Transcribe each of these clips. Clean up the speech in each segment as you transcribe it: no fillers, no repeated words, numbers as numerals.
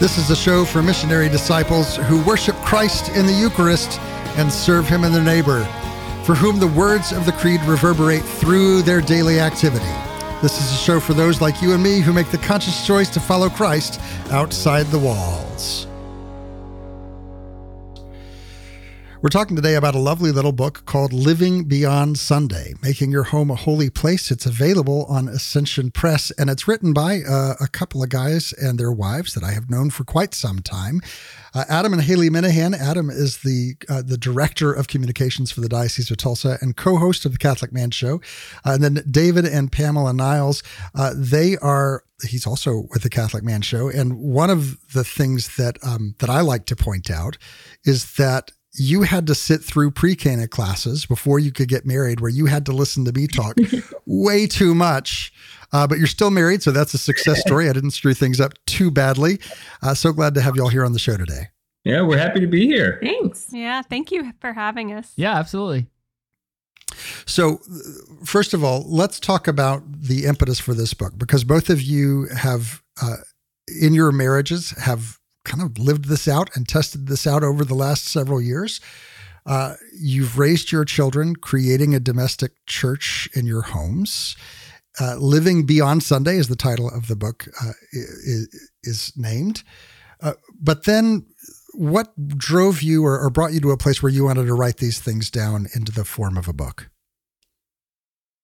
This is a show for missionary disciples who worship Christ in the Eucharist and serve Him and their neighbor, for whom the words of the Creed reverberate through their daily activity. This is a show for those like you and me who make the conscious choice to follow Christ outside the walls. We're talking today about a lovely little book called Living Beyond Sunday, Making Your Home a Holy Place. It's available on Ascension Press, and it's written by a couple of guys and their wives that I have known for quite some time, Adam and Haylee Minihan. Adam is the Director of Communications for the Diocese of Tulsa and co-host of The Catholic Man Show. And then David and Pamela Niles, he's also with The Catholic Man Show. And one of the things that I like to point out is that you had to sit through pre-Cana classes before you could get married, where you had to listen to me talk way too much, but you're still married, so that's a success story. I didn't screw things up too badly. So glad to have you all here on the show today. Yeah, we're happy to be here. Thanks. Yeah, thank you for having us. Yeah, absolutely. So first of all, let's talk about the impetus for this book, because both of you have, in your marriages, have kind of lived this out and tested this out over the last several years. You've raised your children, creating a domestic church in your homes. Living Beyond Sunday is the title of the book, is named. But then what drove you or brought you to a place where you wanted to write these things down into the form of a book?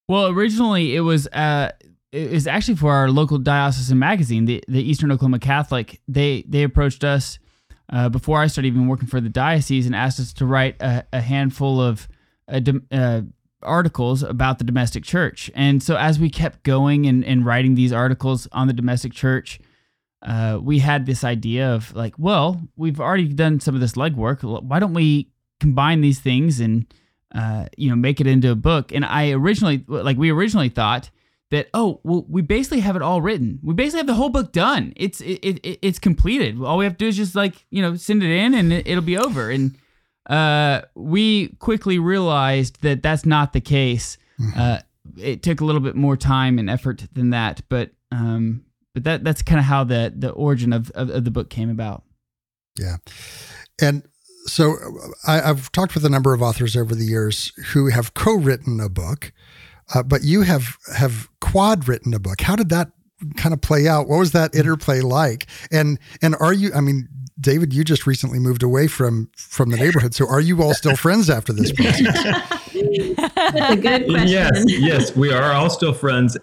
Well, originally it was actually for our local diocesan magazine, the Eastern Oklahoma Catholic. They approached us before I started even working for the diocese and asked us to write a handful of articles about the domestic church. And so as we kept going and writing these articles on the domestic church, we had this idea of like, well, we've already done some of this legwork. Why don't we combine these things and make it into a book? And we originally thought that, we basically have it all written. We basically have the whole book done. It's completed. All we have to do is just send it in and it'll be over. And we quickly realized that that's not the case. It took a little bit more time and effort than that, but that's kind of how the origin of the book came about. Yeah. And so I've talked with a number of authors over the years who have co-written a book. But you have quad written a book. How did that kind of play out? What was that interplay like? And are you? I mean, David, you just recently moved away from the neighborhood, so are you all still friends after this process? That's a good question. Yes, we are all still friends.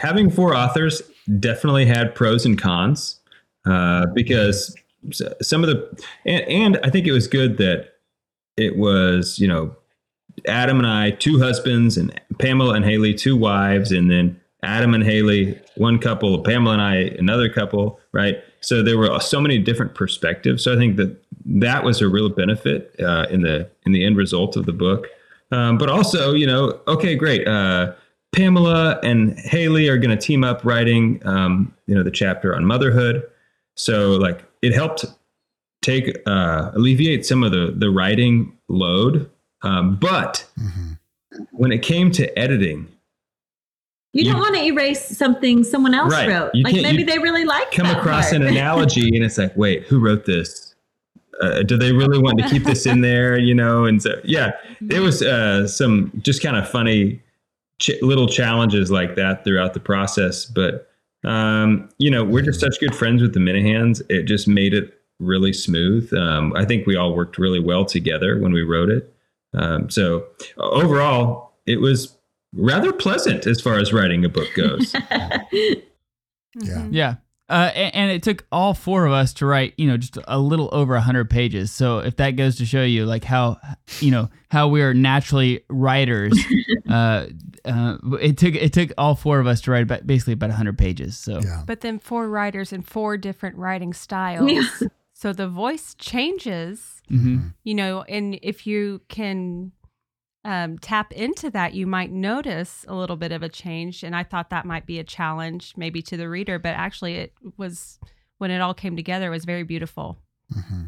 Having four authors definitely had pros and cons because some of the and I think it was good that it was Adam and I, two husbands, and Pamela and Haylee, two wives, and then Adam and Haylee, one couple, Pamela and I, another couple, right? So there were so many different perspectives. So I think that was a real benefit in the end result of the book. But also, okay, great. Pamela and Haylee are going to team up writing, the chapter on motherhood. So like it helped alleviate some of the writing load. But when it came to editing, you don't want to erase something someone else wrote. Maybe they really liked come that across part. An analogy, and it's like, wait, who wrote this? Do they really want to keep this in there? And so there was some just kind of funny little challenges like that throughout the process. But we're just such good friends with the Minihans; it just made it really smooth. I think we all worked really well together when we wrote it. So overall, it was rather pleasant as far as writing a book goes. Yeah. And it took all four of us to write, just a little over 100 pages. So if that goes to show you like how we are naturally writers, it took all four of us to write about 100 pages. So, yeah. But then four writers in four different writing styles. Yeah. So the voice changes, and if you can tap into that, you might notice a little bit of a change. And I thought that might be a challenge maybe to the reader, but actually it was, when it all came together, it was very beautiful. Mm-hmm.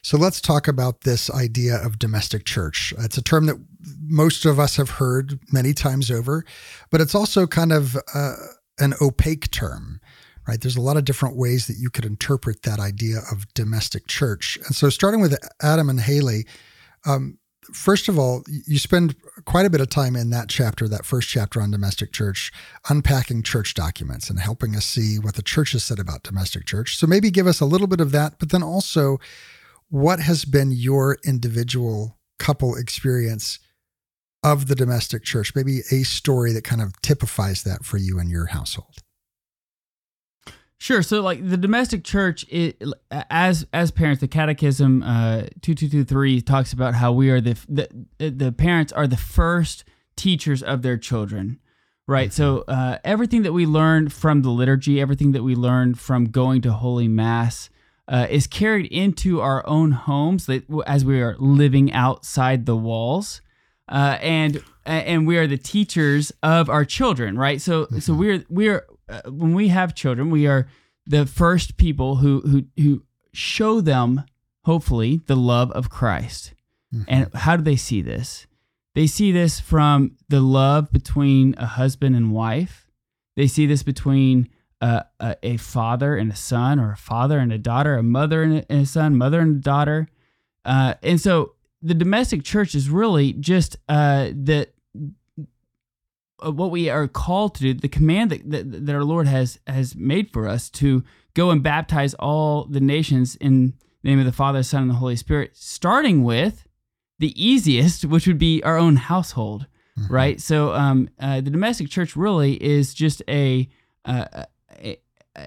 So let's talk about this idea of domestic church. It's a term that most of us have heard many times over, but it's also kind of an opaque term. right? There's a lot of different ways that you could interpret that idea of domestic church. And so starting with Adam and Haylee, first of all, you spend quite a bit of time in that chapter, that first chapter on domestic church, unpacking church documents and helping us see what the church has said about domestic church. So maybe give us a little bit of that, but then also what has been your individual couple experience of the domestic church, maybe a story that kind of typifies that for you and your household. Sure. So like the domestic church, as parents, the Catechism 2223 talks about how we are the parents are the first teachers of their children, right? So everything that we learn from the liturgy, everything that we learn from going to Holy Mass is carried into our own homes as we are living outside the walls. And we are the teachers of our children, right? So we're when we have children, we are the first people who show them, hopefully, the love of Christ. Mm-hmm. And how do they see this? They see this from the love between a husband and wife. They see this between a father and a son, or a father and a daughter, a mother and a son, mother and a daughter. And so the domestic church is really just what we are called to do, the command that our Lord has made for us to go and baptize all the nations in the name of the Father, Son, and the Holy Spirit, starting with the easiest, which would be our own household, mm-hmm. right? So the domestic church really is just an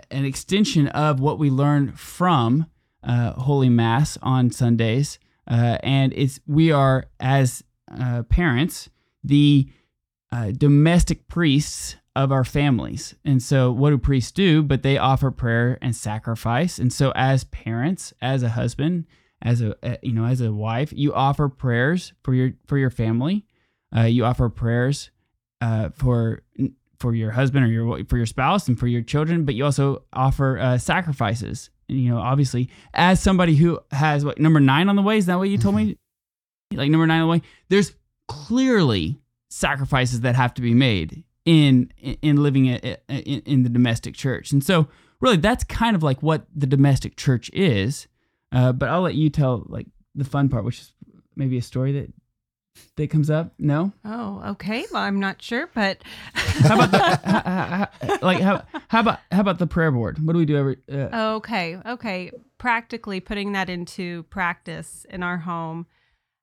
extension of what we learn from Holy Mass on Sundays. And we are, as parents, the domestic priests of our families. And so what do priests do? But they offer prayer and sacrifice. And so as parents, as a husband, as a wife, you offer prayers for your family. You offer prayers for your husband or for your spouse and for your children, but you also offer sacrifices. You know, obviously, as somebody who has number 9 on the way, is that what you told me? Like number 9 on the way, there's clearly sacrifices that have to be made in living in the domestic church, and so really that's kind of like what the domestic church is. But I'll let you tell like the fun part, which is maybe a story that comes up. No? Oh, okay. Well, I'm not sure, but how about how about the prayer board? What do we do every? Okay. Practically putting that into practice in our home,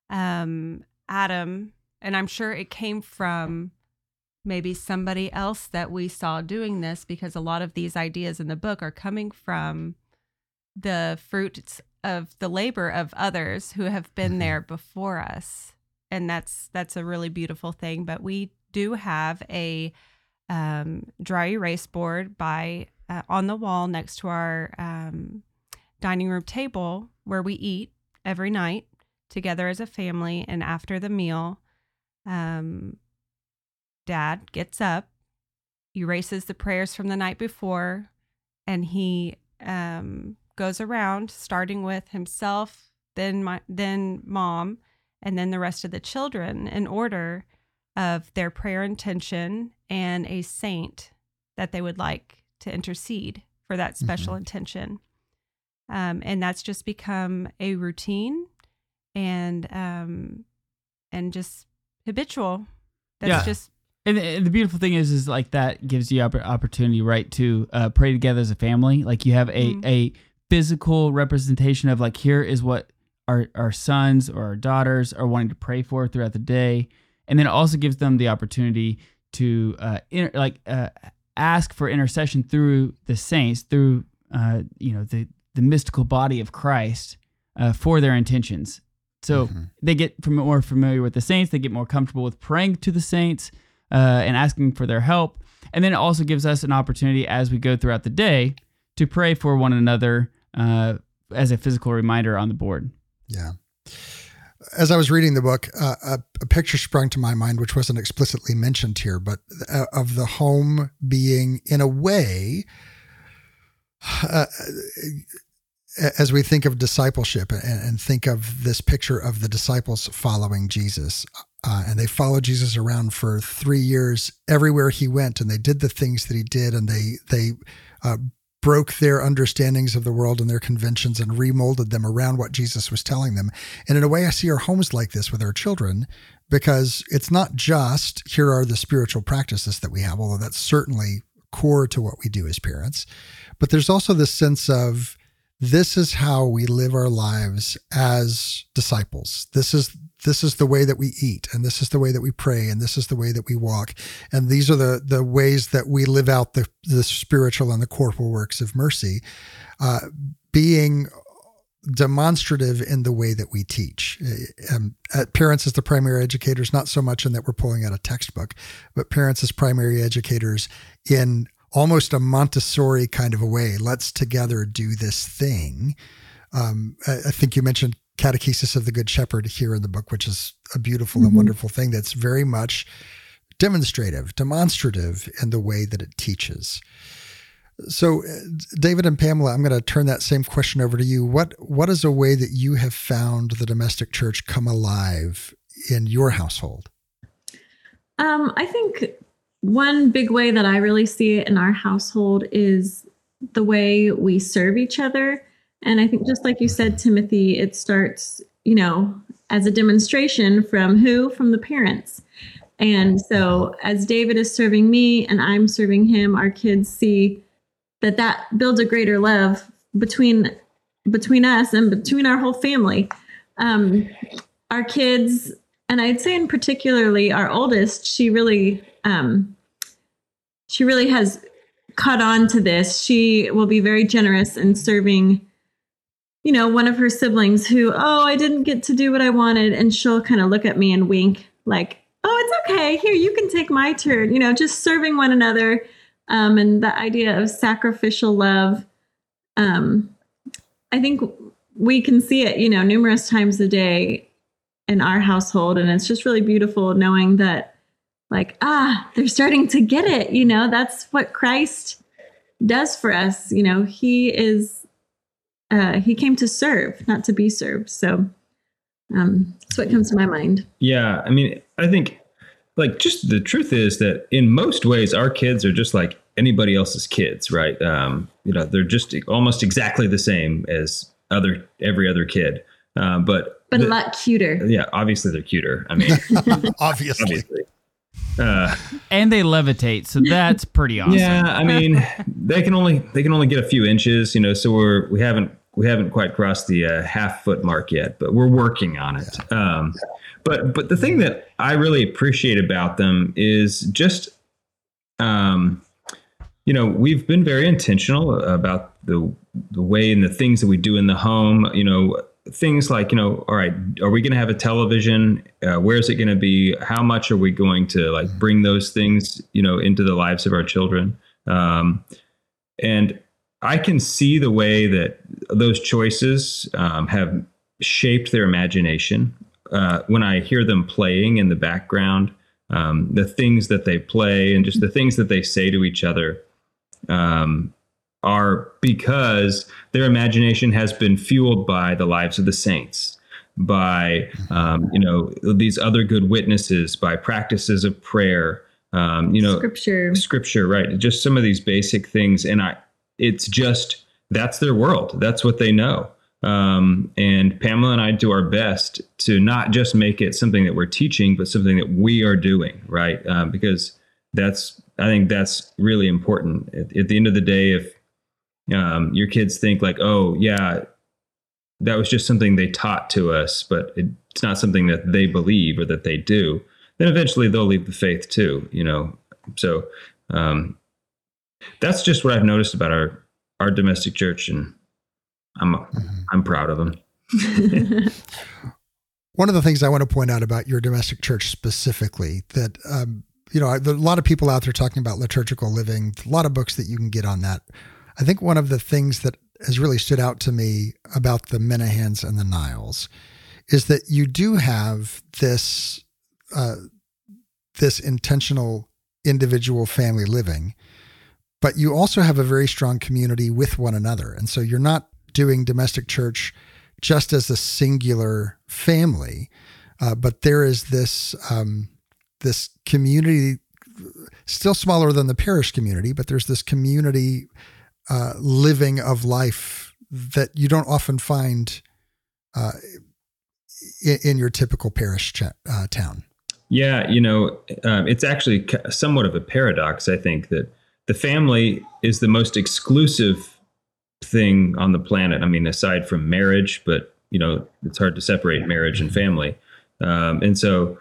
Adam, and I'm sure it came from maybe somebody else that we saw doing this, because a lot of these ideas in the book are coming from the fruits of the labor of others who have been there before us. And that's a really beautiful thing. But we do have a dry erase board on the wall next to our dining room table, where we eat every night together as a family. And after the meal, Dad gets up, erases the prayers from the night before, and he goes around, starting with himself, then Mom, and then the rest of the children, in order of their prayer intention and a saint that they would like to intercede for that special mm-hmm. intention. And that's just become a routine and just habitual. That's just. And the beautiful thing is like that gives you opportunity, right, to pray together as a family. Like you have a physical representation of like, here is what our sons or our daughters are wanting to pray for throughout the day. And then it also gives them the opportunity to ask for intercession through the saints, through the mystical body of Christ for their intentions. So they get more familiar with the saints, they get more comfortable with praying to the saints and asking for their help. And then it also gives us an opportunity as we go throughout the day to pray for one another as a physical reminder on the board. Yeah. As I was reading the book, a picture sprung to my mind, which wasn't explicitly mentioned here, but of the home being, in a way, as we think of discipleship and think of this picture of the disciples following Jesus, and they followed Jesus around for 3 years everywhere he went, and they did the things that he did, and they broke their understandings of the world and their conventions and remolded them around what Jesus was telling them. And in a way, I see our homes like this with our children, because it's not just here are the spiritual practices that we have, although that's certainly core to what we do as parents, but there's also this sense of this is how we live our lives as disciples. This is the way that we eat, and this is the way that we pray, and this is the way that we walk. And these are the ways that we live out the spiritual and the corporal works of mercy, being demonstrative in the way that we teach. Parents as the primary educators, not so much in that we're pulling out a textbook, but parents as primary educators in almost a Montessori kind of a way. Let's together do this thing. I think you mentioned Catechesis of the Good Shepherd here in the book, which is a beautiful and wonderful thing that's very much demonstrative in the way that it teaches. So, David and Pamela, I'm going to turn that same question over to you. What is a way that you have found the domestic church come alive in your household? I think one big way that I really see it in our household is the way we serve each other. And I think just like you said, Timothy, it starts, as a demonstration from who? From the parents. And so as David is serving me and I'm serving him, our kids see that builds a greater love between us and between our whole family. Our kids, and I'd say in particularly our oldest, she really has caught on to this. She will be very generous in serving one of her siblings who, I didn't get to do what I wanted. And she'll kind of look at me and wink like, oh, it's okay. Here, you can take my turn, just serving one another. And the idea of sacrificial love. I think we can see it, numerous times a day in our household. And it's just really beautiful knowing that they're starting to get it. That's what Christ does for us. He is, he came to serve, not to be served. So that's what comes to my mind. Yeah. I mean, I think just the truth is that in most ways, our kids are just like anybody else's kids, right? They're just almost exactly the same as every other kid. But a lot cuter. Yeah, obviously they're cuter. I mean, obviously. And they levitate, so that's pretty awesome. Yeah, I mean, they can only get a few inches, so we haven't quite crossed the half-foot mark yet, but we're working on it. But the thing that I really appreciate about them is just, we've been very intentional about the way and the things that we do in the home. Things like, all right, are we going to have a television? Where is it going to be? How much are we going to bring those things, into the lives of our children? And I can see the way that those choices have shaped their imagination. When I hear them playing in the background, the things that they play and just the things that they say to each other, are because their imagination has been fueled by the lives of the saints, by, these other good witnesses, by practices of prayer, scripture, right? Just some of these basic things. And that's their world. That's what they know. And Pamela and I do our best to not just make it something that we're teaching, but something that we are doing, right? Because I think that's really important. At the end of the day, if, your kids think that was just something they taught to us, but it's not something that they believe or that they do, then eventually they'll leave the faith too, So that's just what I've noticed about our domestic church, and I'm proud of them. One of the things I want to point out about your domestic church specifically that, there are a lot of people out there talking about liturgical living, a lot of books that you can get on that. I think one of the things that has really stood out to me about the Minihans and the Niles is that you do have this this intentional individual family living, but you also have a very strong community with one another. And so you're not doing domestic church just as a singular family, but there is this this community, still smaller than the parish community, but there's this community living of life that you don't often find in your typical parish town. Yeah, it's actually somewhat of a paradox, I think, that the family is the most exclusive thing on the planet. I mean, aside from marriage, but, it's hard to separate marriage and family. And so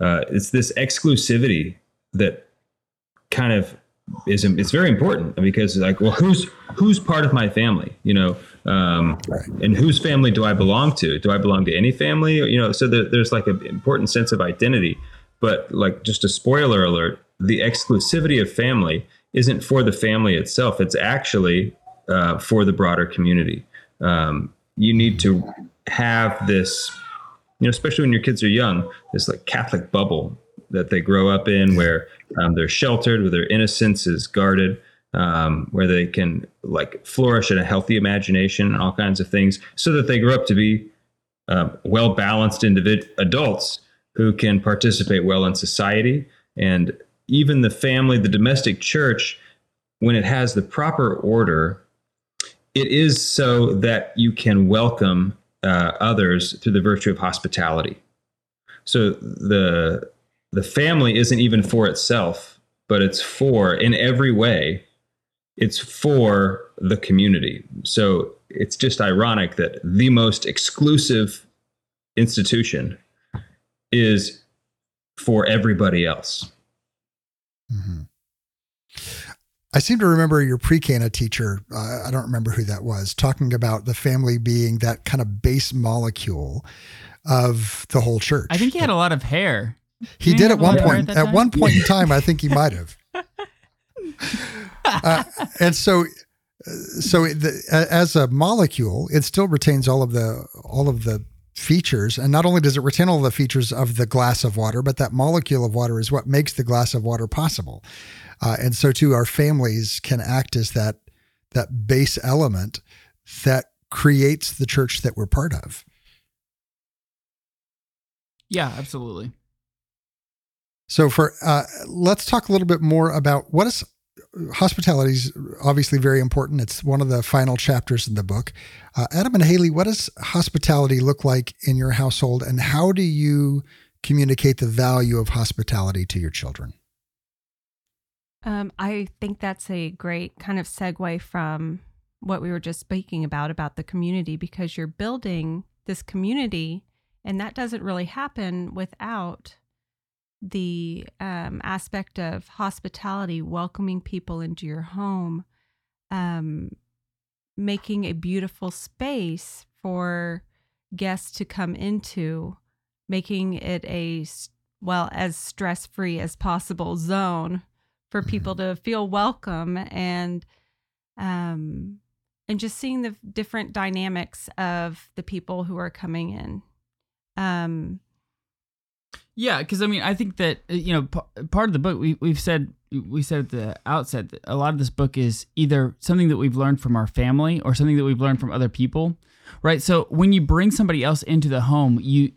it's this exclusivity that kind of it's very important, because who's part of my family, and whose family do I belong to? Do I belong to any family? So there's like an important sense of identity, but like just a spoiler alert, the exclusivity of family isn't for the family itself. It's actually for the broader community. You need to have this, especially when your kids are young, this like Catholic bubble that they grow up in, where they're sheltered, where their innocence is guarded, where they can like flourish in a healthy imagination and all kinds of things, so that they grow up to be well-balanced adults who can participate well in society. And even the family, the domestic church, when it has the proper order, it is so that you can welcome others through the virtue of hospitality. So the family isn't even for itself, but it's for, in every way, it's for the community. So it's just ironic that the most exclusive institution is for everybody else. Mm-hmm. I seem to remember your pre-Cana teacher, I don't remember who that was, talking about the family being that kind of base molecule of the whole church. I think he had a lot of hair. He did at one point. At one point in time, I think he might have. And so as a molecule, it still retains all of the features, and not only does it retain all the features of the glass of water, but that molecule of water is what makes the glass of water possible. And so too, our families can act as that base element that creates the church that we're part of. Yeah, absolutely. So let's talk a little bit more about hospitality is obviously very important. It's one of the final chapters in the book. Adam and Haylee, what does hospitality look like in your household, and how do you communicate the value of hospitality to your children? I think that's a great kind of segue from what we were just speaking about the community, because you're building this community, and that doesn't really happen without the aspect of hospitality, welcoming people into your home, making a beautiful space for guests to come into, making it as stress-free as possible zone for people to feel welcome, and just seeing the different dynamics of the people who are coming in. Yeah, because I think that part of the book we said at the outset that a lot of this book is either something that we've learned from our family or something that we've learned from other people, right? So when you bring somebody else into the home, you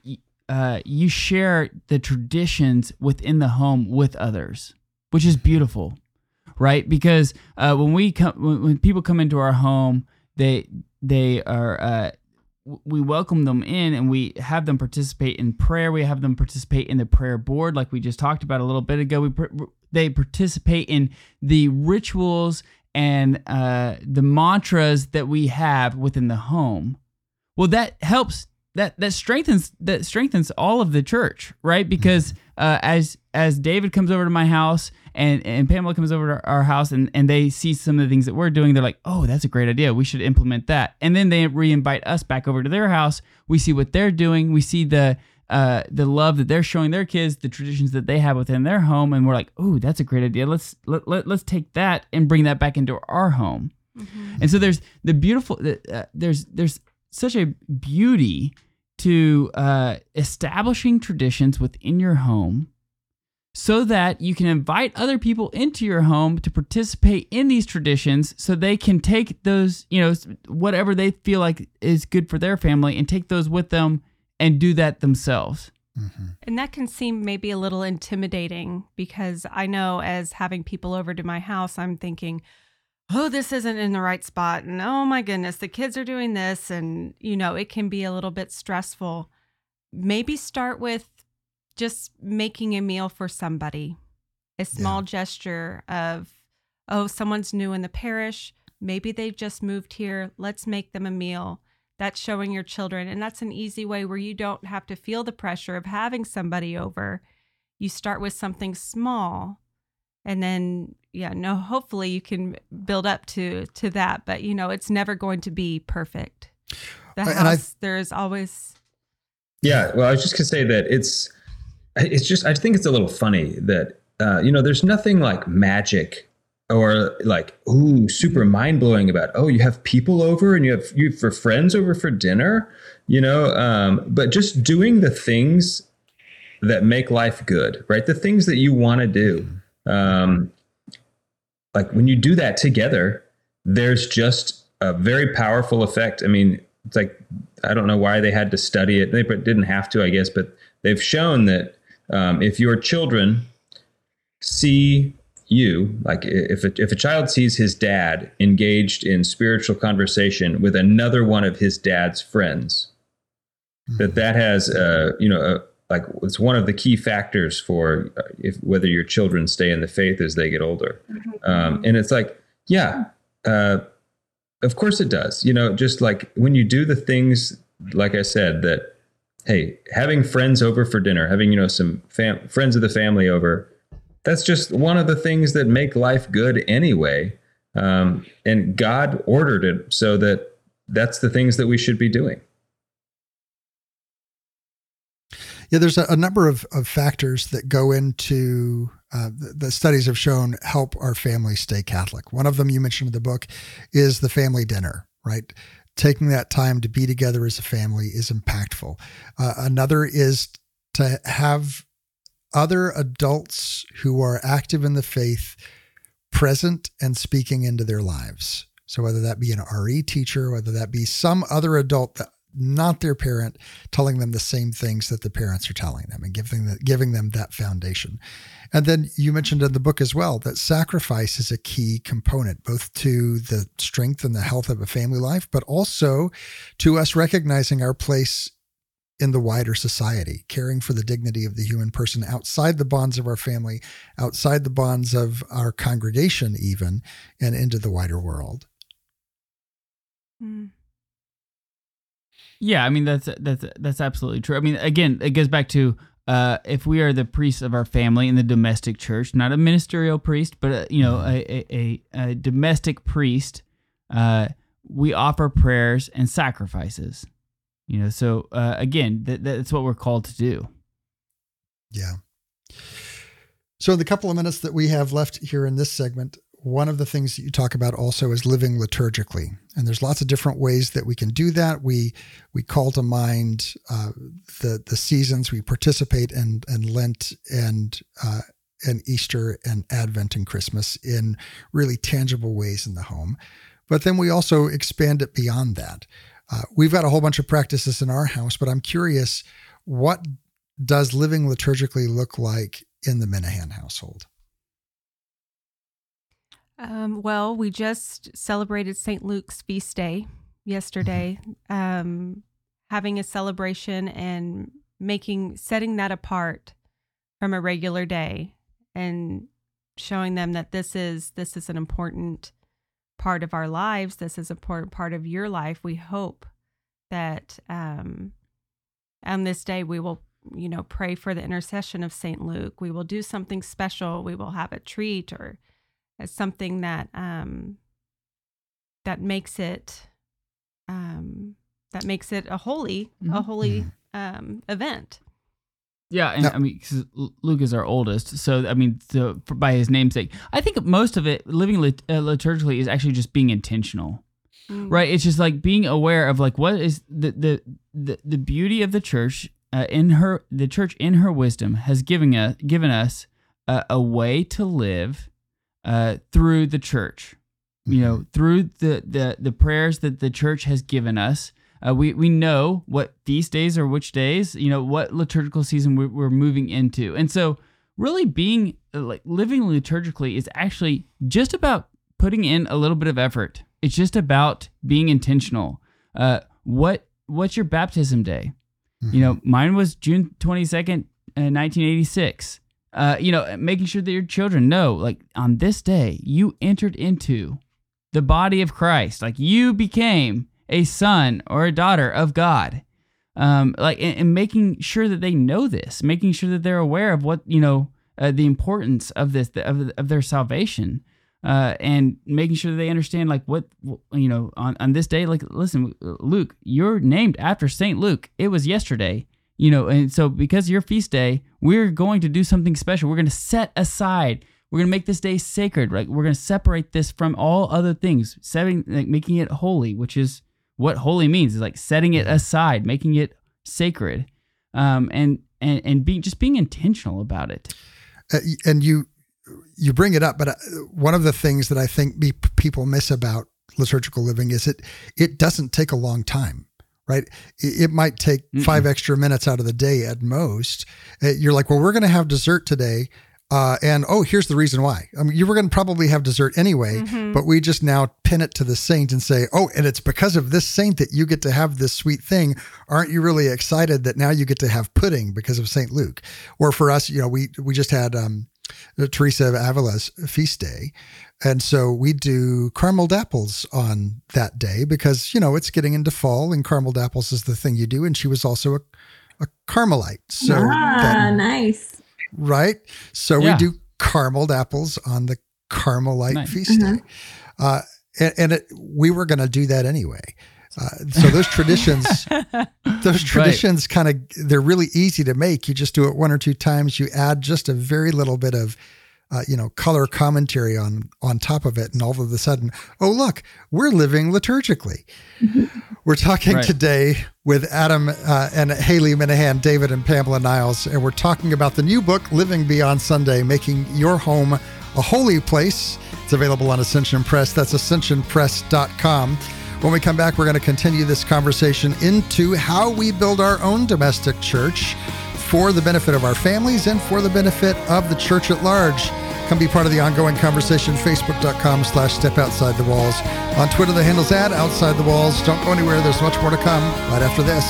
share the traditions within the home with others, which is beautiful, right? Because when people come into our home, they are. We welcome them in, and we have them participate in prayer. We have them participate in the prayer board, like we just talked about a little bit ago. They participate in the rituals and the mantras that we have within the home. Well, that helps. That strengthens all of the church, right? Because as David comes over to my house and Pamela comes over to our house and they see some of the things that we're doing, they're like, oh, that's a great idea. We should implement that. And then they re-invite us back over to their house. We see what they're doing. We see the love that they're showing their kids, the traditions that they have within their home, and we're like, oh, that's a great idea. Let's take that and bring that back into our home. Mm-hmm. And so there's the beautiful. There's such a beauty to establishing traditions within your home, so that you can invite other people into your home to participate in these traditions, so they can take those, whatever they feel like is good for their family, and take those with them and do that themselves. Mm-hmm. And that can seem maybe a little intimidating, because I know as having people over to my house, I'm thinking, oh, this isn't in the right spot, and oh my goodness, the kids are doing this, and you know, it can be a little bit stressful. Maybe start with just making a meal for somebody, a small gesture of, oh, someone's new in the parish, maybe they've just moved here, let's make them a meal. That's showing your children, and that's an easy way where you don't have to feel the pressure of having somebody over. You start with something small, and then hopefully you can build up to that, but you know, it's never going to be perfect. The house, there's always... Yeah, well, I was just gonna say that it's just, I think it's a little funny that there's nothing like magic or like super mind blowing about, oh, you have people over and you have for friends over for dinner, but just doing the things that make life good, right? The things that you want to do, like when you do that together, there's just a very powerful effect. I mean, it's like, I don't know why they had to study it. They didn't have to, I guess, but they've shown that if your children see you, like if a child sees his dad engaged in spiritual conversation with another one of his dad's friends, that has, it's one of the key factors for whether your children stay in the faith as they get older. And it's like, of course it does. Just like when you do the things, like I said, that, hey, having friends over for dinner, having, some friends of the family over, that's just one of the things that make life good anyway. And God ordered it so that that's the things that we should be doing. Yeah, there's a number of factors that go into the studies have shown help our families stay Catholic. One of them you mentioned in the book is the family dinner, right? Taking that time to be together as a family is impactful. Another is to have other adults who are active in the faith present and speaking into their lives. So whether that be an RE teacher, whether that be some other adult that not their parent, telling them the same things that the parents are telling them and giving them that foundation. And then you mentioned in the book as well that sacrifice is a key component, both to the strength and the health of a family life, but also to us recognizing our place in the wider society, caring for the dignity of the human person outside the bonds of our family, outside the bonds of our congregation even, and into the wider world. Mm. Yeah, I mean, that's absolutely true. I mean, again, it goes back to if we are the priests of our family in the domestic church, not a ministerial priest, but a domestic priest, we offer prayers and sacrifices. So again, that's what we're called to do. Yeah. So in the couple of minutes that we have left here in this segment, one of the things that you talk about also is living liturgically. And there's lots of different ways that we can do that. We call to mind the seasons. We participate in Lent and Easter and Advent and Christmas in really tangible ways in the home. But then we also expand it beyond that. We've got a whole bunch of practices in our house, but I'm curious, what does living liturgically look like in the Minihan household? Well, we just celebrated St. Luke's feast day yesterday, having a celebration and setting that apart from a regular day and showing them that this is an important part of our lives. This is an important part of your life. We hope that on this day we will, pray for the intercession of St. Luke. We will do something special. We will have a treat or something that makes it a holy event. Yeah, and I mean, 'cause Luke is our oldest, so I mean, by his namesake, I think most of it living liturgically is actually just being intentional, right? It's just like being aware of like what is the beauty of the church in her wisdom has given us a way to live. Through the church, through the prayers that the church has given us, we know what feast days are, which days, what liturgical season we're moving into, and so really being like living liturgically is actually just about putting in a little bit of effort. It's just about being intentional. What's your baptism day? Mm-hmm. You know, mine was June 22nd, 1986. You know, making sure that your children know, like, on this day, you entered into the body of Christ. Like, you became a son or a daughter of God. And making sure that they know this, making sure that they're aware of what, you know, the importance of this, of their salvation, and making sure that they understand, like, what, you know, on this day, like, listen, Luke, you're named after St. Luke. It was yesterday, you know, and so because of your feast day, we're going to do something special. We're going to set aside, we're going to make this day sacred, right? We're going to separate this from all other things, making it holy, which is what holy means, is like setting it aside, making it sacred, and being intentional about it. And you bring it up, but one of the things that I think people miss about liturgical living is it doesn't take a long time, right? It might take 5 extra minutes out of the day at most. You're like, well, we're going to have dessert today. And here's the reason why. I mean, you were going to probably have dessert anyway, but we just now pin it to the saint and say, oh, and it's because of this saint that you get to have this sweet thing. Aren't you really excited that now you get to have pudding because of St. Luke? Or for us, you know, we just had Teresa of Avila's feast day. And so we do carameled apples on that day because, you know, it's getting into fall and carameled apples is the thing you do. And she was also a Carmelite. So nice. Right? So we do carameled apples on the Carmelite feast day. We were going to do that anyway. So those traditions, kind of, they're really easy to make. You just do it one or two times. You add just a very little bit of, color commentary on top of it. And all of a sudden, oh, look, we're living liturgically. We're talking today with Adam and Haylee Minihan, David and Pamela Niles, and we're talking about the new book, Living Beyond Sunday, Making Your Home a Holy Place. It's available on Ascension Press. That's ascensionpress.com. When we come back, we're going to continue this conversation into how we build our own domestic church for the benefit of our families and for the benefit of the church at large. Come be part of the ongoing conversation, facebook.com/step outside the walls. On Twitter, the handle's @outside the walls. Don't go anywhere. There's much more to come right after this.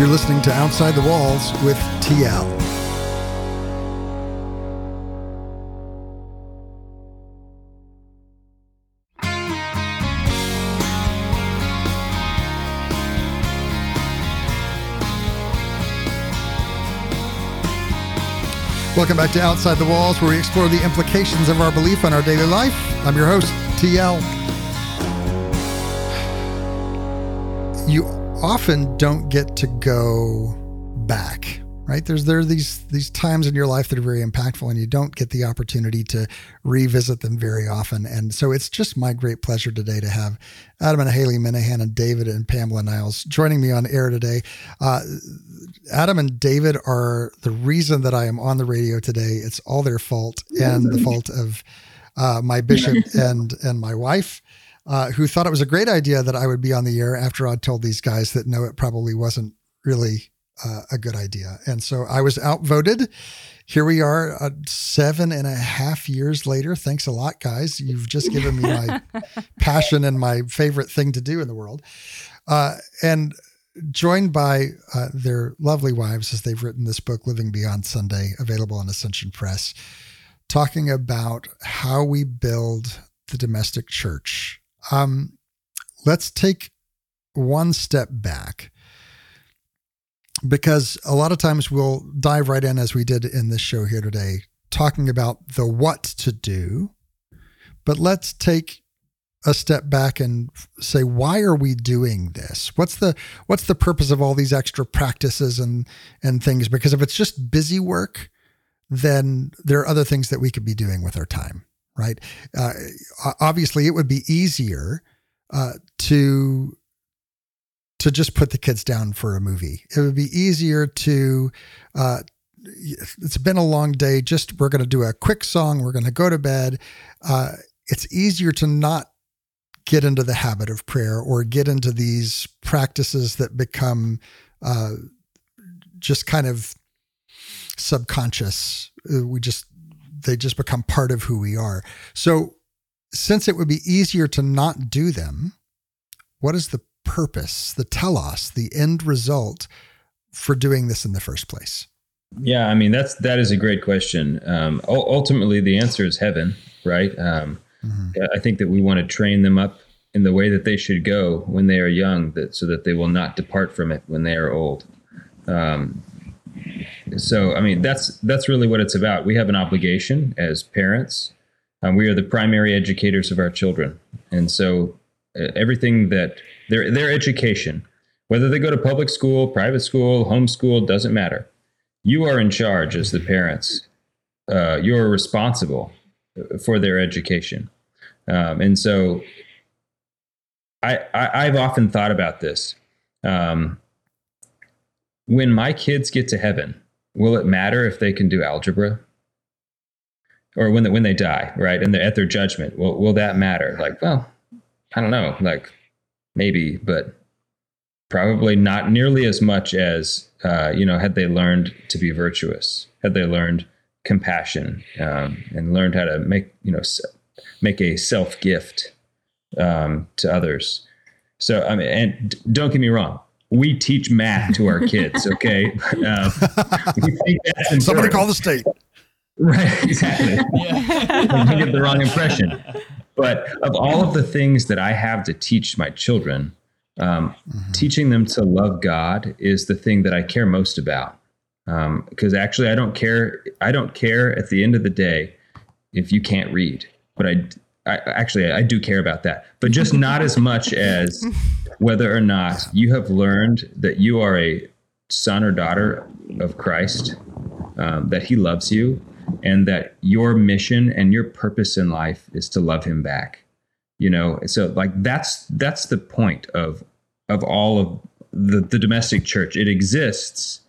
You're listening to Outside the Walls with TL. Welcome back to Outside the Walls, where we explore the implications of our belief on our daily life. I'm your host, TL. You often don't get to go back, right? There are these times in your life that are very impactful, and you don't get the opportunity to revisit them very often. And so it's just my great pleasure today to have Adam and Haylee Minihan and David and Pamela Niles joining me on air today. Adam and David are the reason that I am on the radio today. It's all their fault and the fault of my bishop and my wife, who thought it was a great idea that I would be on the air after I'd told these guys that no, it probably wasn't really a good idea. And so I was outvoted. Here we are 7.5 years later. Thanks a lot, guys. You've just given me my passion and my favorite thing to do in the world. And joined by their lovely wives as they've written this book, Living Beyond Sunday, available on Ascension Press, talking about how we build the domestic church. Let's take one step back, because a lot of times we'll dive right in, as we did in this show here today, talking about the what to do. But let's take a step back and say, why are we doing this? What's the purpose of all these extra practices and things? Because if it's just busy work, then there are other things that we could be doing with our time, right? Obviously, it would be easier to just put the kids down for a movie. It would be easier to, it's been a long day, just we're going to do a quick song, we're going to go to bed. It's easier to not get into the habit of prayer or get into these practices that become just kind of subconscious. They just become part of who we are. So since it would be easier to not do them, what is the purpose, the telos, the end result for doing this in the first place? Yeah, I mean, that is a great question. Ultimately, the answer is heaven, right? I think that we want to train them up in the way that they should go when they are young, so that they will not depart from it when they are old. So, I mean, that's really what it's about. We have an obligation as parents. We are the primary educators of our children. And so everything that their education, whether they go to public school, private school, homeschool, doesn't matter. You are in charge as the parents. You're responsible for their education. And so I've often thought about this. When my kids get to heaven, will it matter if they can do algebra? Or when they die, right? And they're at their judgment, will that matter? Like, well, I don't know, like maybe, but probably not nearly as much as, had they learned to be virtuous, had they learned compassion, and learned how to make a self-gift to others. So, I mean, and don't get me wrong. We teach math to our kids, okay? Somebody call the state. Right, exactly. Yeah. You get the wrong impression. But of all of the things that I have to teach my children, teaching them to love God is the thing that I care most about. Because actually, I don't care at the end of the day if you can't read. But I do care about that, but just not as much as whether or not you have learned that you are a son or daughter of Christ, that he loves you, and that your mission and your purpose in life is to love him back. So like that's the point of all of the domestic church. It exists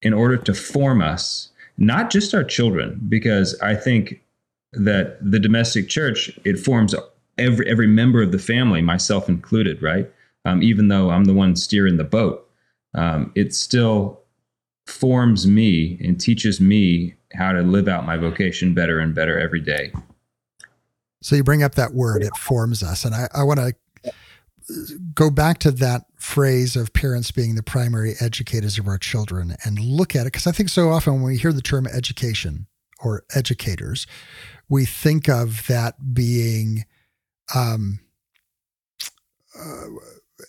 in order to form us, not just our children, because I think that the domestic church, it forms every member of the family, myself included, right? Even though I'm the one steering the boat, it still forms me and teaches me how to live out my vocation better and better every day. So you bring up that word, it forms us. And I want to go back to that phrase of parents being the primary educators of our children and look at it, because I think so often when we hear the term education or educators, we think of that being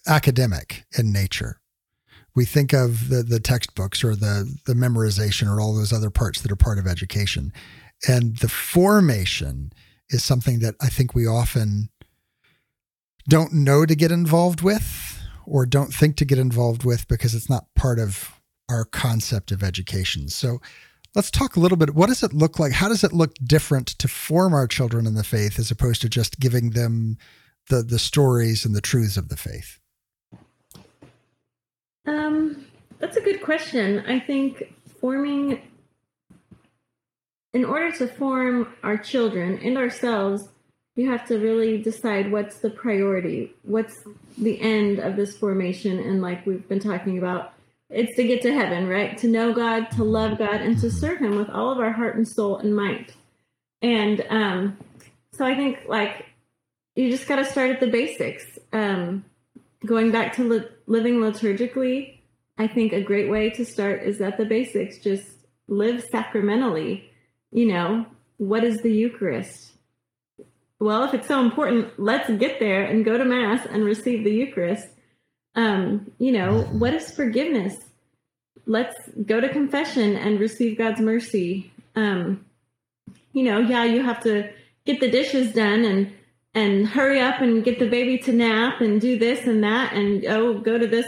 academic in nature. We think of the textbooks or the memorization or all those other parts that are part of education. And the formation is something that I think we often don't know to get involved with or don't think to get involved with because it's not part of our concept of education. So let's talk a little bit. What does it look like? How does it look different to form our children in the faith as opposed to just giving them the stories and the truths of the faith? That's a good question. I think in order to form our children and ourselves, you have to really decide what's the priority, what's the end of this formation. And like we've been talking about, it's to get to heaven, right? To know God, to love God, and to serve him with all of our heart and soul and mind. And so I think like you just got to start at the basics. Going back to living liturgically, I think a great way to start is at the basics. Just live sacramentally. What is the Eucharist? Well, if it's so important, let's get there and go to Mass and receive the Eucharist. What is forgiveness? Let's go to confession and receive God's mercy. You have to get the dishes done and hurry up and get the baby to nap and do this and that and, go to this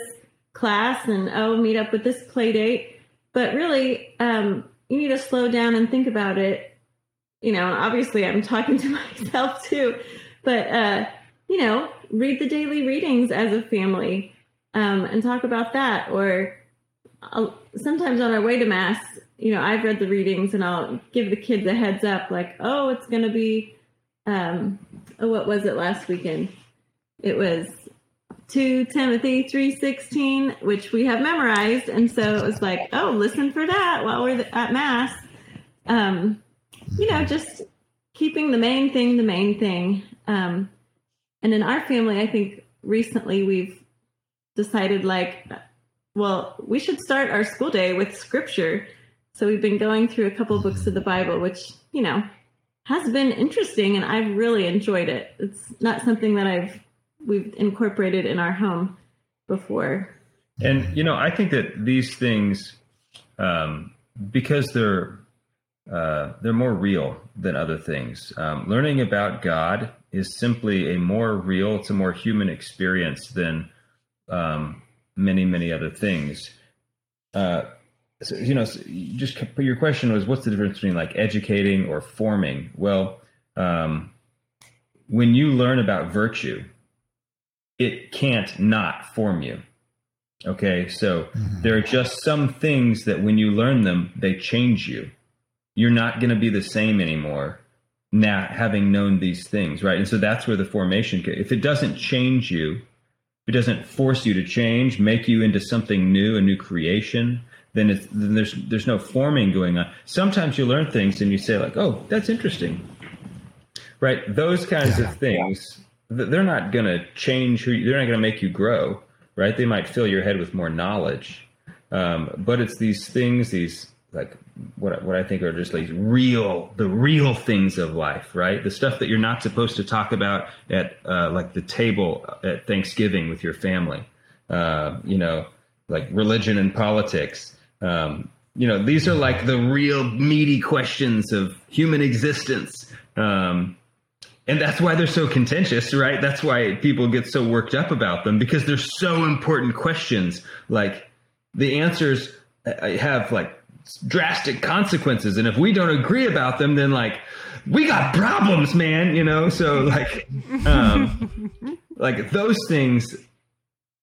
class and, meet up with this play date. But really, you need to slow down and think about it. Obviously I'm talking to myself too, but, read the daily readings as a family, and talk about that. Or sometimes on our way to Mass, I've read the readings and I'll give the kids a heads up like, it's going to be, what was it last weekend? It was 2 Timothy 3:16, which we have memorized. And so it was like, listen for that while we're at Mass. Just keeping the main thing the main thing. And in our family, I think recently we've decided, like, well, we should start our school day with scripture. So we've been going through a couple books of the Bible, which, you know, has been interesting, and I've really enjoyed it. It's not something that we've incorporated in our home before. And, you know, I think that these things, because they're more real than other things. Learning about God is simply a more real, it's a more human experience than many other things. So, you know, just your question was, what's the difference between like educating or forming? Well, when you learn about virtue, it can't not form you. Okay, so there are just some things that when you learn them, they change you. You're not going to be the same anymore now having known these things, right? And so that's where the formation, if it doesn't change you, if it doesn't force you to change, make you into something new, a new creation, then there's no forming going on. Sometimes you learn things and you say like, oh, that's interesting, right? Those kinds of things, they're not going to change they're not going to make you grow. Right? They might fill your head with more knowledge, but it's these things, these like what I think are just like the real things of life, right? The stuff that you're not supposed to talk about at like the table at Thanksgiving with your family, you know, like religion and politics. You know, these are like the real meaty questions of human existence. And that's why they're so contentious, right? That's why people get so worked up about them, because they're so important questions. Like the answers have like drastic consequences. And if we don't agree about them, then like we got problems, man, you know? So like, like those things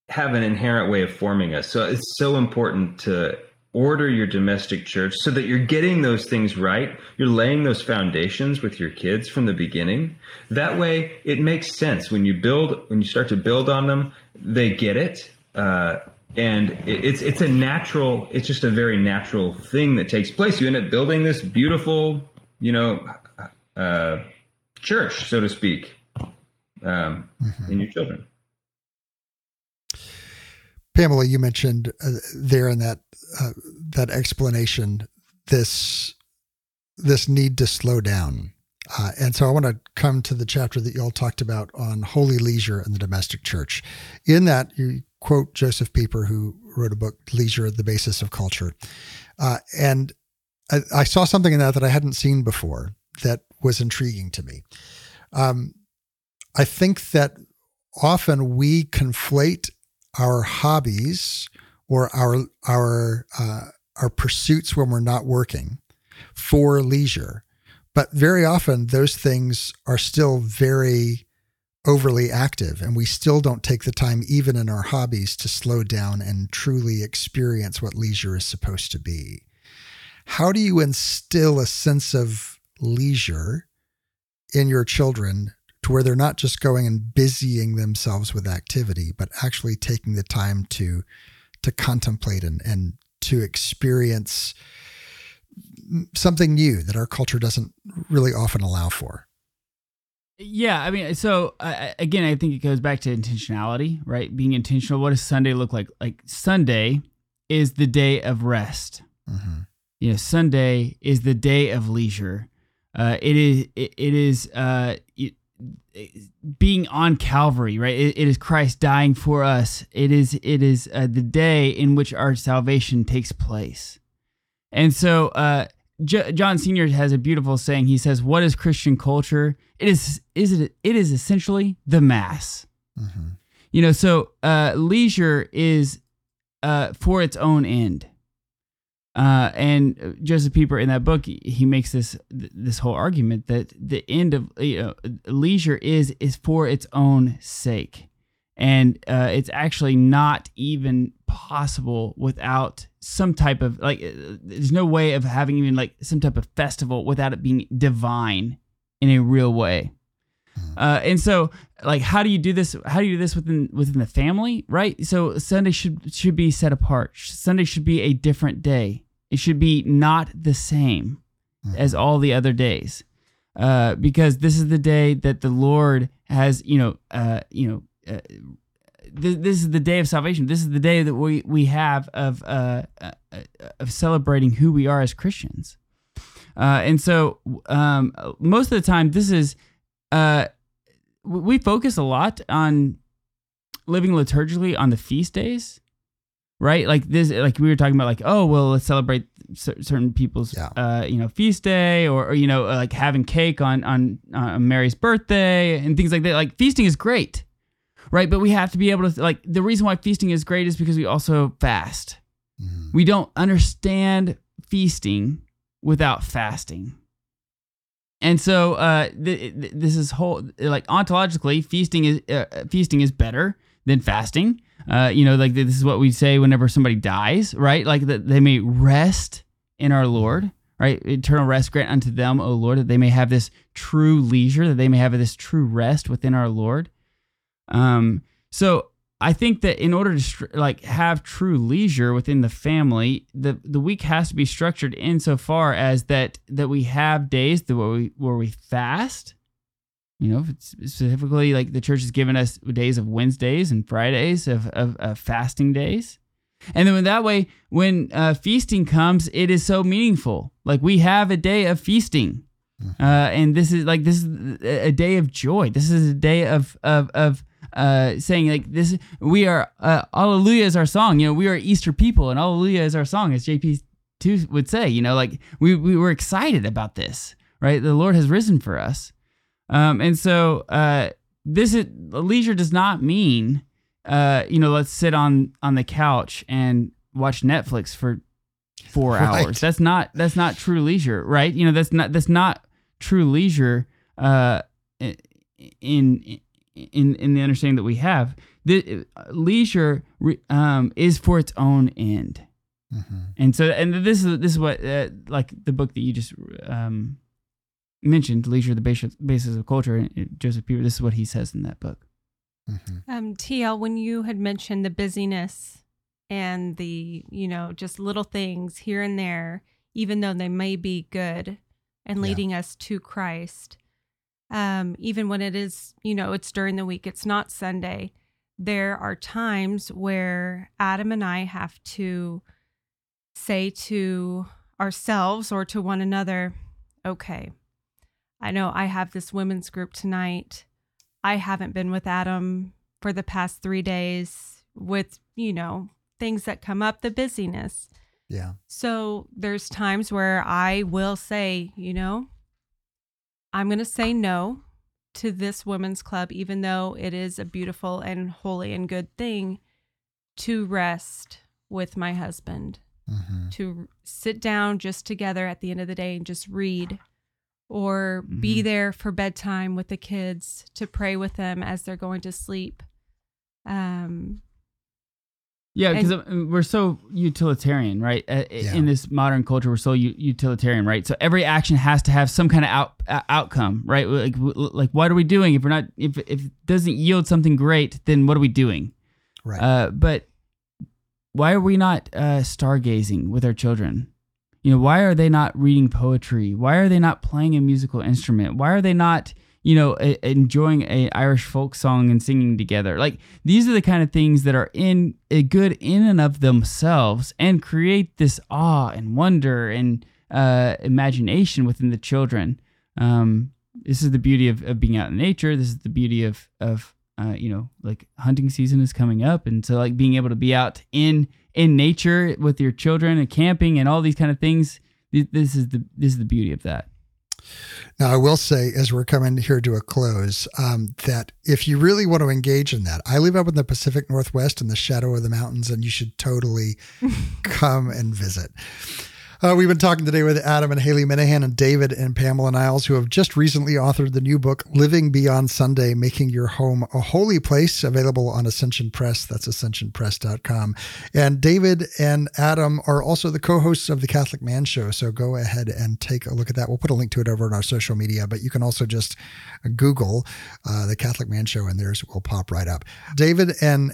have an inherent way of forming us. So it's so important to order your domestic church so that you're getting those things right. You're laying those foundations with your kids from the beginning. That way it makes sense when you start to build on them, they get it. And it's just a very natural thing that takes place. You end up building this beautiful, you know, church, so to speak, in your children. Pamela, you mentioned there in that explanation this need to slow down, and so I want to come to the chapter that you all talked about on holy leisure and the domestic church. In that, you quote Joseph Pieper, who wrote a book, "Leisure: The Basis of Culture," and I saw something in that I hadn't seen before that was intriguing to me. I think that often we conflate our hobbies or our pursuits when we're not working for leisure. But very often those things are still very overly active, and we still don't take the time, even in our hobbies, to slow down and truly experience what leisure is supposed to be. How do you instill a sense of leisure in your children to where they're not just going and busying themselves with activity, but actually taking the time to contemplate and to experience something new that our culture doesn't really often allow for? Yeah, I mean, so again, I think it goes back to intentionality, right? Being intentional. What does Sunday look like? Like Sunday is the day of rest. Mm-hmm. You know, Sunday is the day of leisure. Being on Calvary, right? It is Christ dying for us. It is the day in which our salvation takes place. And so John Senior has a beautiful saying. He says, "What is Christian culture? It is essentially the Mass." Mm-hmm. You know, so leisure is for its own end. And Joseph Pieper, in that book, he makes this whole argument that the end of, you know, leisure is for its own sake, and it's actually not even possible without some type of like. There's no way of having even like some type of festival without it being divine in a real way. And so, like, how do you do this? How do you do this within the family, right? So Sunday should be set apart. Sunday should be a different day. It should be not the same as all the other days. because this is the day that the Lord has, this is the day of salvation. This is the day that we have of celebrating who we are as Christians. And so most of the time, this is, we focus a lot on living liturgically on the feast days, right? Like this, like we were talking about, like, oh, well, let's celebrate certain people's, feast day, or like having cake on Mary's birthday and things like that. Like feasting is great, right? But we have to be able to, like, the reason why feasting is great is because we also fast. Mm-hmm. We don't understand feasting without fasting. And so this is whole, like, ontologically, feasting is better than fasting. Like this is what we say whenever somebody dies, right? Like that they may rest in our Lord, right? Eternal rest grant unto them, O Lord, that they may have this true leisure, that they may have this true rest within our Lord. So I think that in order to like have true leisure within the family, the week has to be structured insofar as that we have days where we fast. Specifically, like the church has given us days of Wednesdays and Fridays of fasting days, and then that way, when feasting comes, it is so meaningful. Like we have a day of feasting, and this is a day of joy. This is a day of saying, like, this, we are, Alleluia is our song. We are Easter people, and Alleluia is our song, as JP2 would say. Like we were excited about this, right? The Lord has risen for us, and so this is, leisure does not mean let's sit on the couch and watch Netflix for 4 hours. Right. That's not true leisure, right? That's not true leisure in the understanding that we have. The leisure is for its own end. Mm-hmm. And this is what like the book that you just mentioned, Leisure: The Basis of Culture, and Joseph Pieper, this is what he says in that book. Mm-hmm. TL, when you had mentioned the busyness and the, just little things here and there, even though they may be good and leading us to Christ, even when it is, it's during the week, it's not Sunday. There are times where Adam and I have to say to ourselves or to one another, okay, I know I have this women's group tonight. I haven't been with Adam for the past 3 days with, things that come up, the busyness. Yeah. So there's times where I will say, I'm going to say no to this women's club, even though it is a beautiful and holy and good thing to rest with my husband, mm-hmm. to sit down just together at the end of the day and just read, or mm-hmm. be there for bedtime with the kids, to pray with them as they're going to sleep. Yeah, because we're so utilitarian, right? In this modern culture, we're so utilitarian, right? So every action has to have some kind of outcome, right? Like, what are we doing if we're not? If it doesn't yield something great, then what are we doing? Right. But why are we not stargazing with our children? Why are they not reading poetry? Why are they not playing a musical instrument? Why are they not, enjoying a Irish folk song and singing together? Like, these are the kind of things that are good in and of themselves and create this awe and wonder and imagination within the children. This is the beauty of being out in nature. This is the beauty of like hunting season is coming up. And so, like, being able to be out in nature with your children and camping and all these kind of things, this is the beauty of that. Now, I will say, as we're coming here to a close, that if you really want to engage in that, I live up in the Pacific Northwest in the shadow of the mountains, and you should totally come and visit. We've been talking today with Adam and Haylee Minihan and David and Pamela Niles, who have just recently authored the new book, Living Beyond Sunday, Making Your Home a Holy Place, available on Ascension Press. That's ascensionpress.com. And David and Adam are also the co-hosts of The Catholic Man Show, so go ahead and take a look at that. We'll put a link to it over on our social media, but you can also just Google The Catholic Man Show, and theirs will pop right up. David and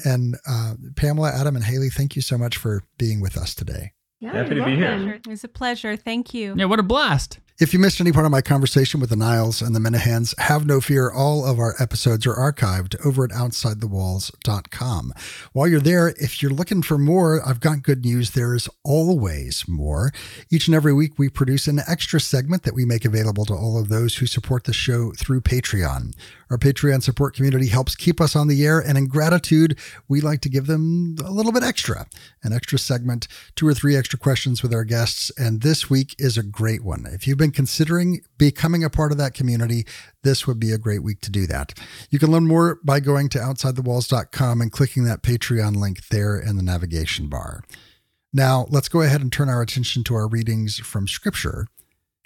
Pamela, Adam, and Haylee, thank you so much for being with us today. Yeah, happy to be here. It's a pleasure. Thank you. Yeah, what a blast. If you missed any part of my conversation with the Niles and the Minihans, have no fear. All of our episodes are archived over at OutsideTheWalls.com. While you're there, if you're looking for more, I've got good news. There is always more. Each and every week, we produce an extra segment that we make available to all of those who support the show through Patreon. Our Patreon support community helps keep us on the air, and in gratitude, we like to give them a little bit extra, an extra segment, 2 or 3 extra questions with our guests, and this week is a great one. If you've been considering becoming a part of that community, this would be a great week to do that. You can learn more by going to OutsideTheWalls.com and clicking that Patreon link there in the navigation bar. Now, let's go ahead and turn our attention to our readings from Scripture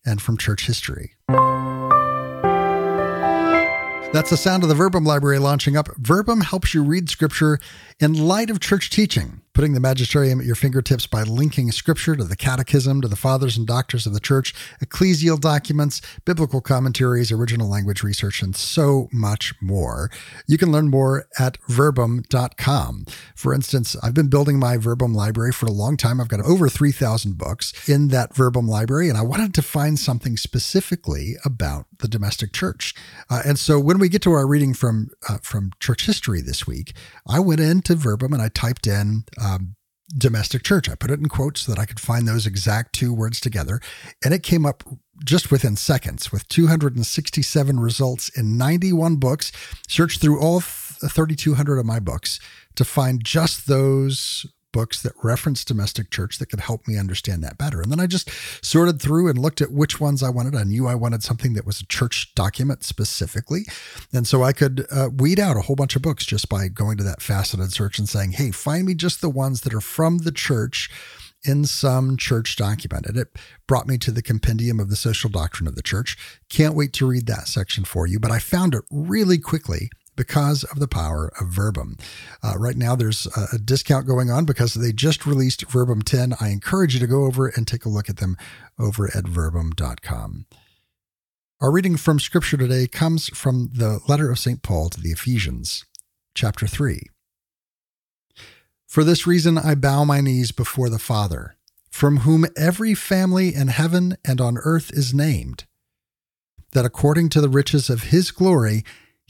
and from church history. That's the sound of the Verbum library launching up. Verbum helps you read Scripture in light of church teaching, putting the magisterium at your fingertips by linking Scripture to the Catechism, to the Fathers and Doctors of the Church, ecclesial documents, biblical commentaries, original language research, and so much more. You can learn more at verbum.com. For instance, I've been building my Verbum library for a long time. I've got over 3,000 books in that Verbum library, and I wanted to find something specifically about the domestic church. And so when we get to our reading from church history this week, I went into Verbum and I typed in domestic church. I put it in quotes so that I could find those exact 2 words together. And it came up just within seconds with 267 results in 91 books. Searched through all 3,200 of my books to find just those books that reference domestic church that could help me understand that better. And then I just sorted through and looked at which ones I wanted. I knew I wanted something that was a church document specifically. And so I could weed out a whole bunch of books just by going to that faceted search and saying, hey, find me just the ones that are from the church in some church document. And it brought me to the Compendium of the Social Doctrine of the Church. Can't wait to read that section for you, but I found it really quickly because of the power of Verbum. Right now, there's a discount going on because they just released Verbum 10. I encourage you to go over and take a look at them over at verbum.com. Our reading from Scripture today comes from the letter of St. Paul to the Ephesians, chapter 3. For this reason, I bow my knees before the Father, from whom every family in heaven and on earth is named, that according to the riches of his glory,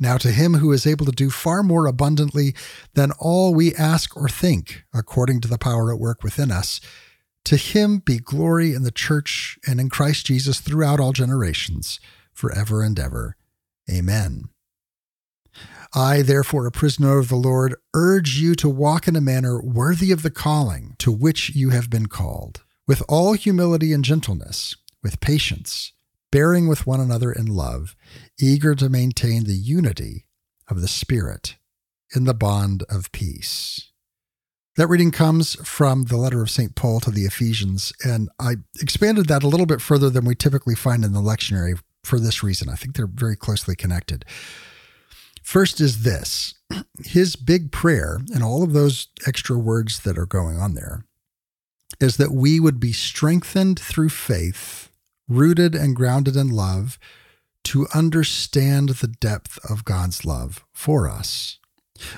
Now to him who is able to do far more abundantly than all we ask or think, according to the power at work within us, to him be glory in the church and in Christ Jesus throughout all generations, forever and ever. Amen. I, therefore, a prisoner of the Lord, urge you to walk in a manner worthy of the calling to which you have been called, with all humility and gentleness, with patience, bearing with one another in love, eager to maintain the unity of the Spirit in the bond of peace. That reading comes from the letter of St. Paul to the Ephesians, and I expanded that a little bit further than we typically find in the lectionary for this reason. I think they're very closely connected. First is this, his big prayer, and all of those extra words that are going on there, is that we would be strengthened through faith, rooted and grounded in love, to understand the depth of God's love for us.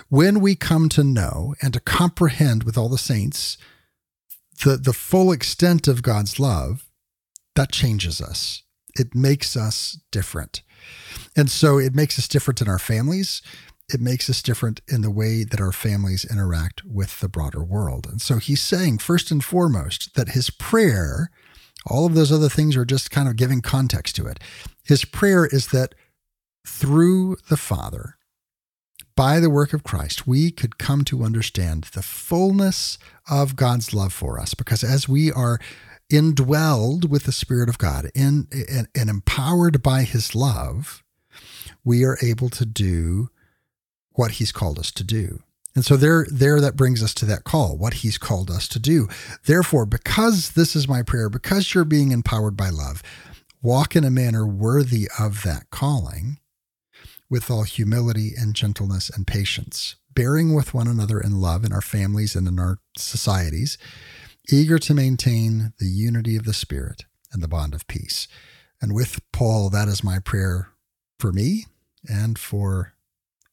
When we come to know and to comprehend with all the saints the full extent of God's love, that changes us. It makes us different. And so it makes us different in our families. It makes us different in the way that our families interact with the broader world. And so he's saying, first and foremost, that his prayer, all of those other things are just kind of giving context to it. His prayer is that through the Father, by the work of Christ, we could come to understand the fullness of God's love for us. Because as we are indwelled with the Spirit of God and empowered by his love, we are able to do what he's called us to do. And so there that brings us to that call, what he's called us to do. Therefore, because this is my prayer, because you're being empowered by love, walk in a manner worthy of that calling, with all humility and gentleness and patience, bearing with one another in love in our families and in our societies, eager to maintain the unity of the Spirit and the bond of peace. And with Paul, that is my prayer for me and for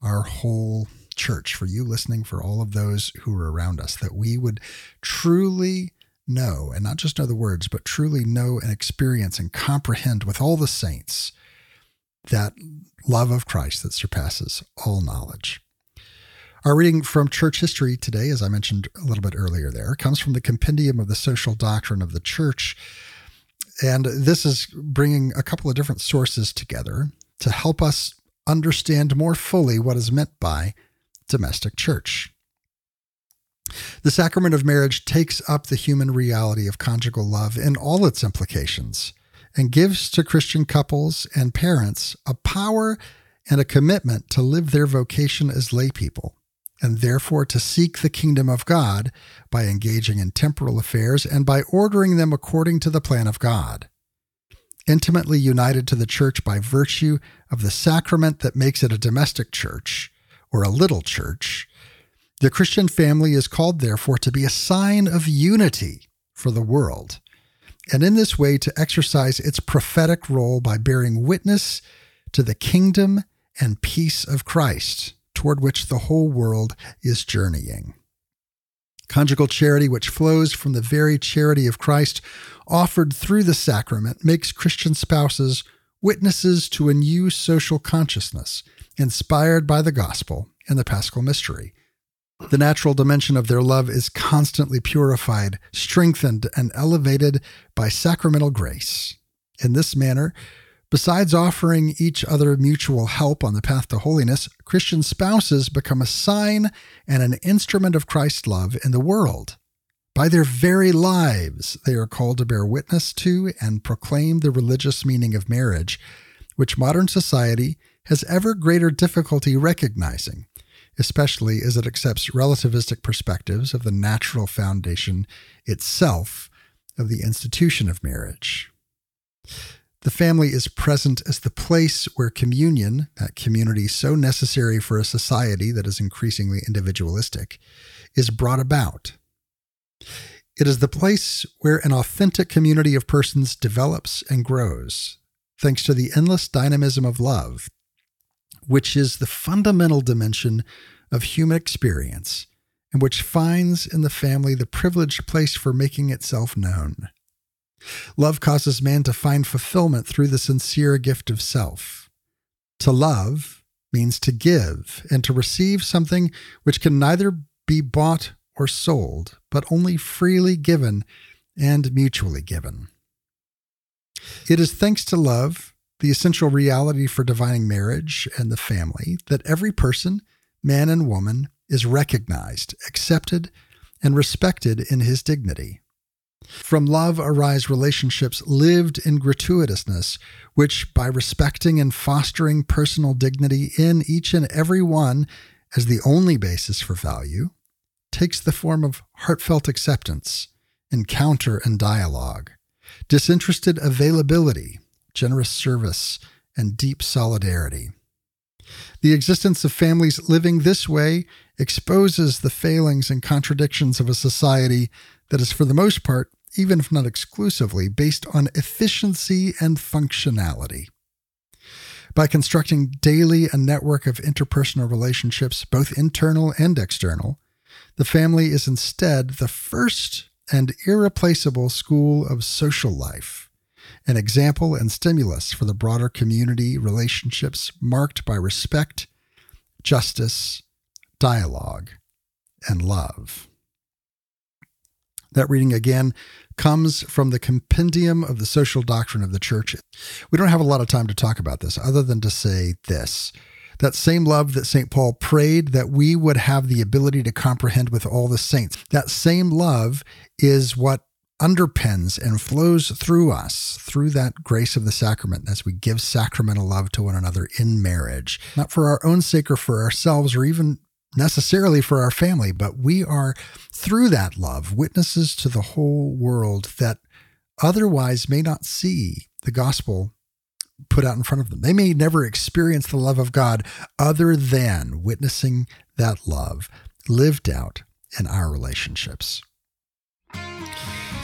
our whole church, for you listening, for all of those who are around us, that we would truly know, and not just know the words, but truly know and experience and comprehend with all the saints that love of Christ that surpasses all knowledge. Our reading from church history today, as I mentioned a little bit earlier there, comes from the Compendium of the Social Doctrine of the Church. And this is bringing a couple of different sources together to help us understand more fully what is meant by domestic church. The sacrament of marriage takes up the human reality of conjugal love in all its implications and gives to Christian couples and parents a power and a commitment to live their vocation as lay people, and therefore to seek the kingdom of God by engaging in temporal affairs and by ordering them according to the plan of God. Intimately united to the church by virtue of the sacrament that makes it a domestic church, or a little church, the Christian family is called, therefore, to be a sign of unity for the world, and in this way to exercise its prophetic role by bearing witness to the kingdom and peace of Christ, toward which the whole world is journeying. Conjugal charity, which flows from the very charity of Christ offered through the sacrament, makes Christian spouses witnesses to a new social consciousness inspired by the gospel and the Paschal mystery. The natural dimension of their love is constantly purified, strengthened, and elevated by sacramental grace. In this manner, besides offering each other mutual help on the path to holiness, Christian spouses become a sign and an instrument of Christ's love in the world. By their very lives, they are called to bear witness to and proclaim the religious meaning of marriage, which modern society has ever greater difficulty recognizing, especially as it accepts relativistic perspectives of the natural foundation itself of the institution of marriage. The family is present as the place where communion, that community so necessary for a society that is increasingly individualistic, is brought about. It is the place where an authentic community of persons develops and grows, thanks to the endless dynamism of love, which is the fundamental dimension of human experience, and which finds in the family the privileged place for making itself known. Love causes man to find fulfillment through the sincere gift of self. To love means to give and to receive something which can neither be bought or sold, but only freely given and mutually given. It is thanks to love, the essential reality for divining marriage and the family, that every person, man and woman, is recognized, accepted, and respected in his dignity. From love arise relationships lived in gratuitousness, which, by respecting and fostering personal dignity in each and every one as the only basis for value, takes the form of heartfelt acceptance, encounter and dialogue, disinterested availability, generous service, and deep solidarity. The existence of families living this way exposes the failings and contradictions of a society that is, for the most part, even if not exclusively, based on efficiency and functionality. By constructing daily a network of interpersonal relationships, both internal and external, the family is instead the first and irreplaceable school of social life, an example and stimulus for the broader community relationships marked by respect, justice, dialogue, and love. That reading, again, comes from the Compendium of the Social Doctrine of the Church. We don't have a lot of time to talk about this other than to say this: that same love that St. Paul prayed that we would have the ability to comprehend with all the saints, that same love is what underpins and flows through us, through that grace of the sacrament, as we give sacramental love to one another in marriage, not for our own sake or for ourselves or even necessarily for our family, but we are, through that love, witnesses to the whole world that otherwise may not see the gospel put out in front of them. They may never experience the love of God other than witnessing that love lived out in our relationships.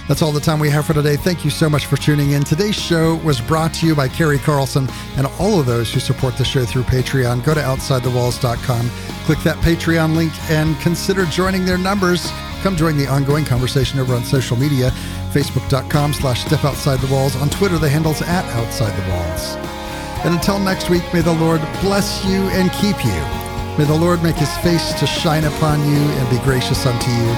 That's all the time we have for today. Thank you so much for tuning in. Today's show was brought to you by Carrie Carlson and all of those who support the show through Patreon. Go to OutsideTheWalls.com, click that Patreon link, and consider joining their numbers. Come join the ongoing conversation over on social media, Facebook.com/StepOutsideTheWalls. On Twitter, the handle's @OutsideTheWalls. And until next week, may the Lord bless you and keep you. May the Lord make his face to shine upon you and be gracious unto you.